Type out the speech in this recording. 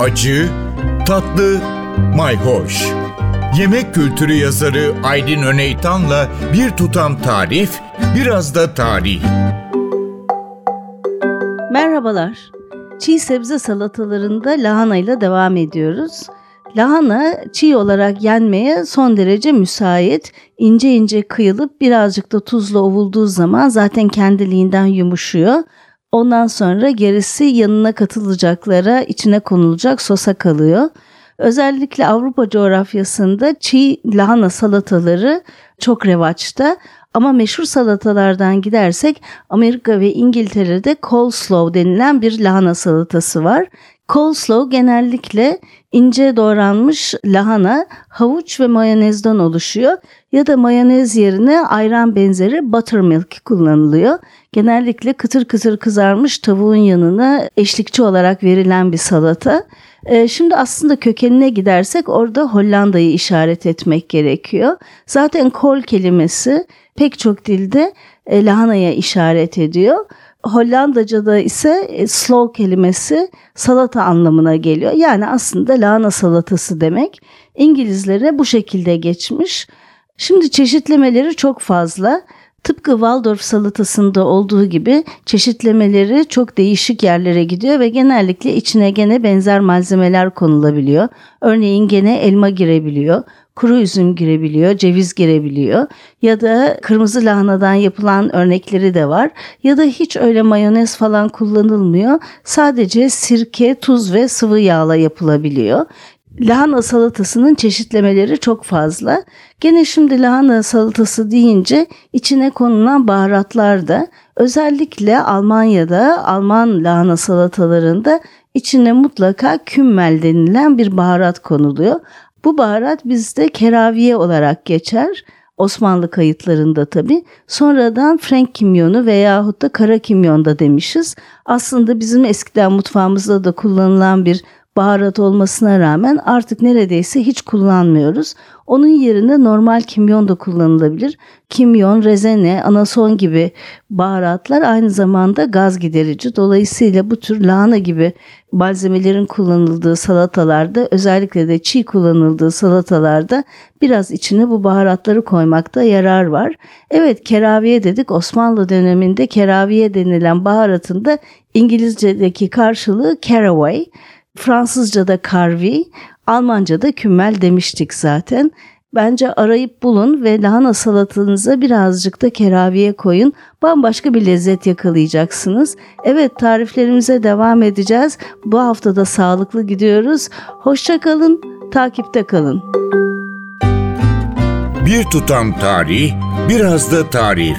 acı, tatlı, mayhoş. Yemek kültürü yazarı Aydın Öneytan'la bir tutam tarif, biraz da tarih. Merhabalar. Çiğ sebze salatalarında lahanayla devam ediyoruz. Lahana çiğ olarak yenmeye son derece müsait. İnce ince kıyılıp birazcık da tuzla ovulduğu zaman zaten kendiliğinden yumuşuyor. Ondan sonra gerisi yanına katılacaklara, içine konulacak sosa kalıyor. Özellikle Avrupa coğrafyasında çiğ lahana salataları çok revaçta. Ama meşhur salatalardan gidersek Amerika ve İngiltere'de coleslaw denilen bir lahana salatası var. Coleslaw genellikle ince doğranmış lahana, havuç ve mayonezden oluşuyor ya da mayonez yerine ayran benzeri buttermilk kullanılıyor. Genellikle kıtır kıtır kızarmış tavuğun yanına eşlikçi olarak verilen bir salata. Şimdi aslında kökenine gidersek orada Hollanda'yı işaret etmek gerekiyor. Zaten kol kelimesi pek çok dilde lahanaya işaret ediyor. Hollandaca'da ise slaw kelimesi salata anlamına geliyor. Yani aslında lahana salatası demek. İngilizlere bu şekilde geçmiş. Şimdi çeşitlemeleri çok fazla. Tıpkı Waldorf salatasında olduğu gibi çeşitlemeleri çok değişik yerlere gidiyor ve genellikle içine gene benzer malzemeler konulabiliyor. Örneğin gene elma girebiliyor, kuru üzüm girebiliyor, ceviz girebiliyor ya da kırmızı lahanadan yapılan örnekleri de var. Ya da hiç öyle mayonez falan kullanılmıyor. Sadece sirke, tuz ve sıvı yağla yapılabiliyor. Lahana salatasının çeşitlemeleri çok fazla. Gene şimdi lahana salatası deyince içine konulan baharatlar da özellikle Almanya'da Alman lahana salatalarında içine mutlaka kümmel denilen bir baharat konuluyor. Bu baharat bizde keraviye olarak geçer. Osmanlı kayıtlarında tabii. Sonradan Frank kimyonu veyahut da kara kimyon da demişiz. Aslında bizim eskiden mutfağımızda da kullanılan bir baharat olmasına rağmen artık neredeyse hiç kullanmıyoruz. Onun yerine normal kimyon da kullanılabilir. Kimyon, rezene, anason gibi baharatlar aynı zamanda gaz giderici. Dolayısıyla bu tür lahana gibi malzemelerin kullanıldığı salatalarda, özellikle de çiğ kullanıldığı salatalarda biraz içine bu baharatları koymakta yarar var. Evet, keraviye dedik. Osmanlı döneminde keraviye denilen baharatın da İngilizce'deki karşılığı caraway. Fransızca'da karvi, Almanca'da kümmel demiştik zaten. Bence arayıp bulun ve lahana salatanıza birazcık da keraviye koyun. Bambaşka bir lezzet yakalayacaksınız. Evet, tariflerimize devam edeceğiz. Bu hafta da sağlıklı gidiyoruz. Hoşça kalın, takipte kalın. Bir tutam tarih, biraz da tarif.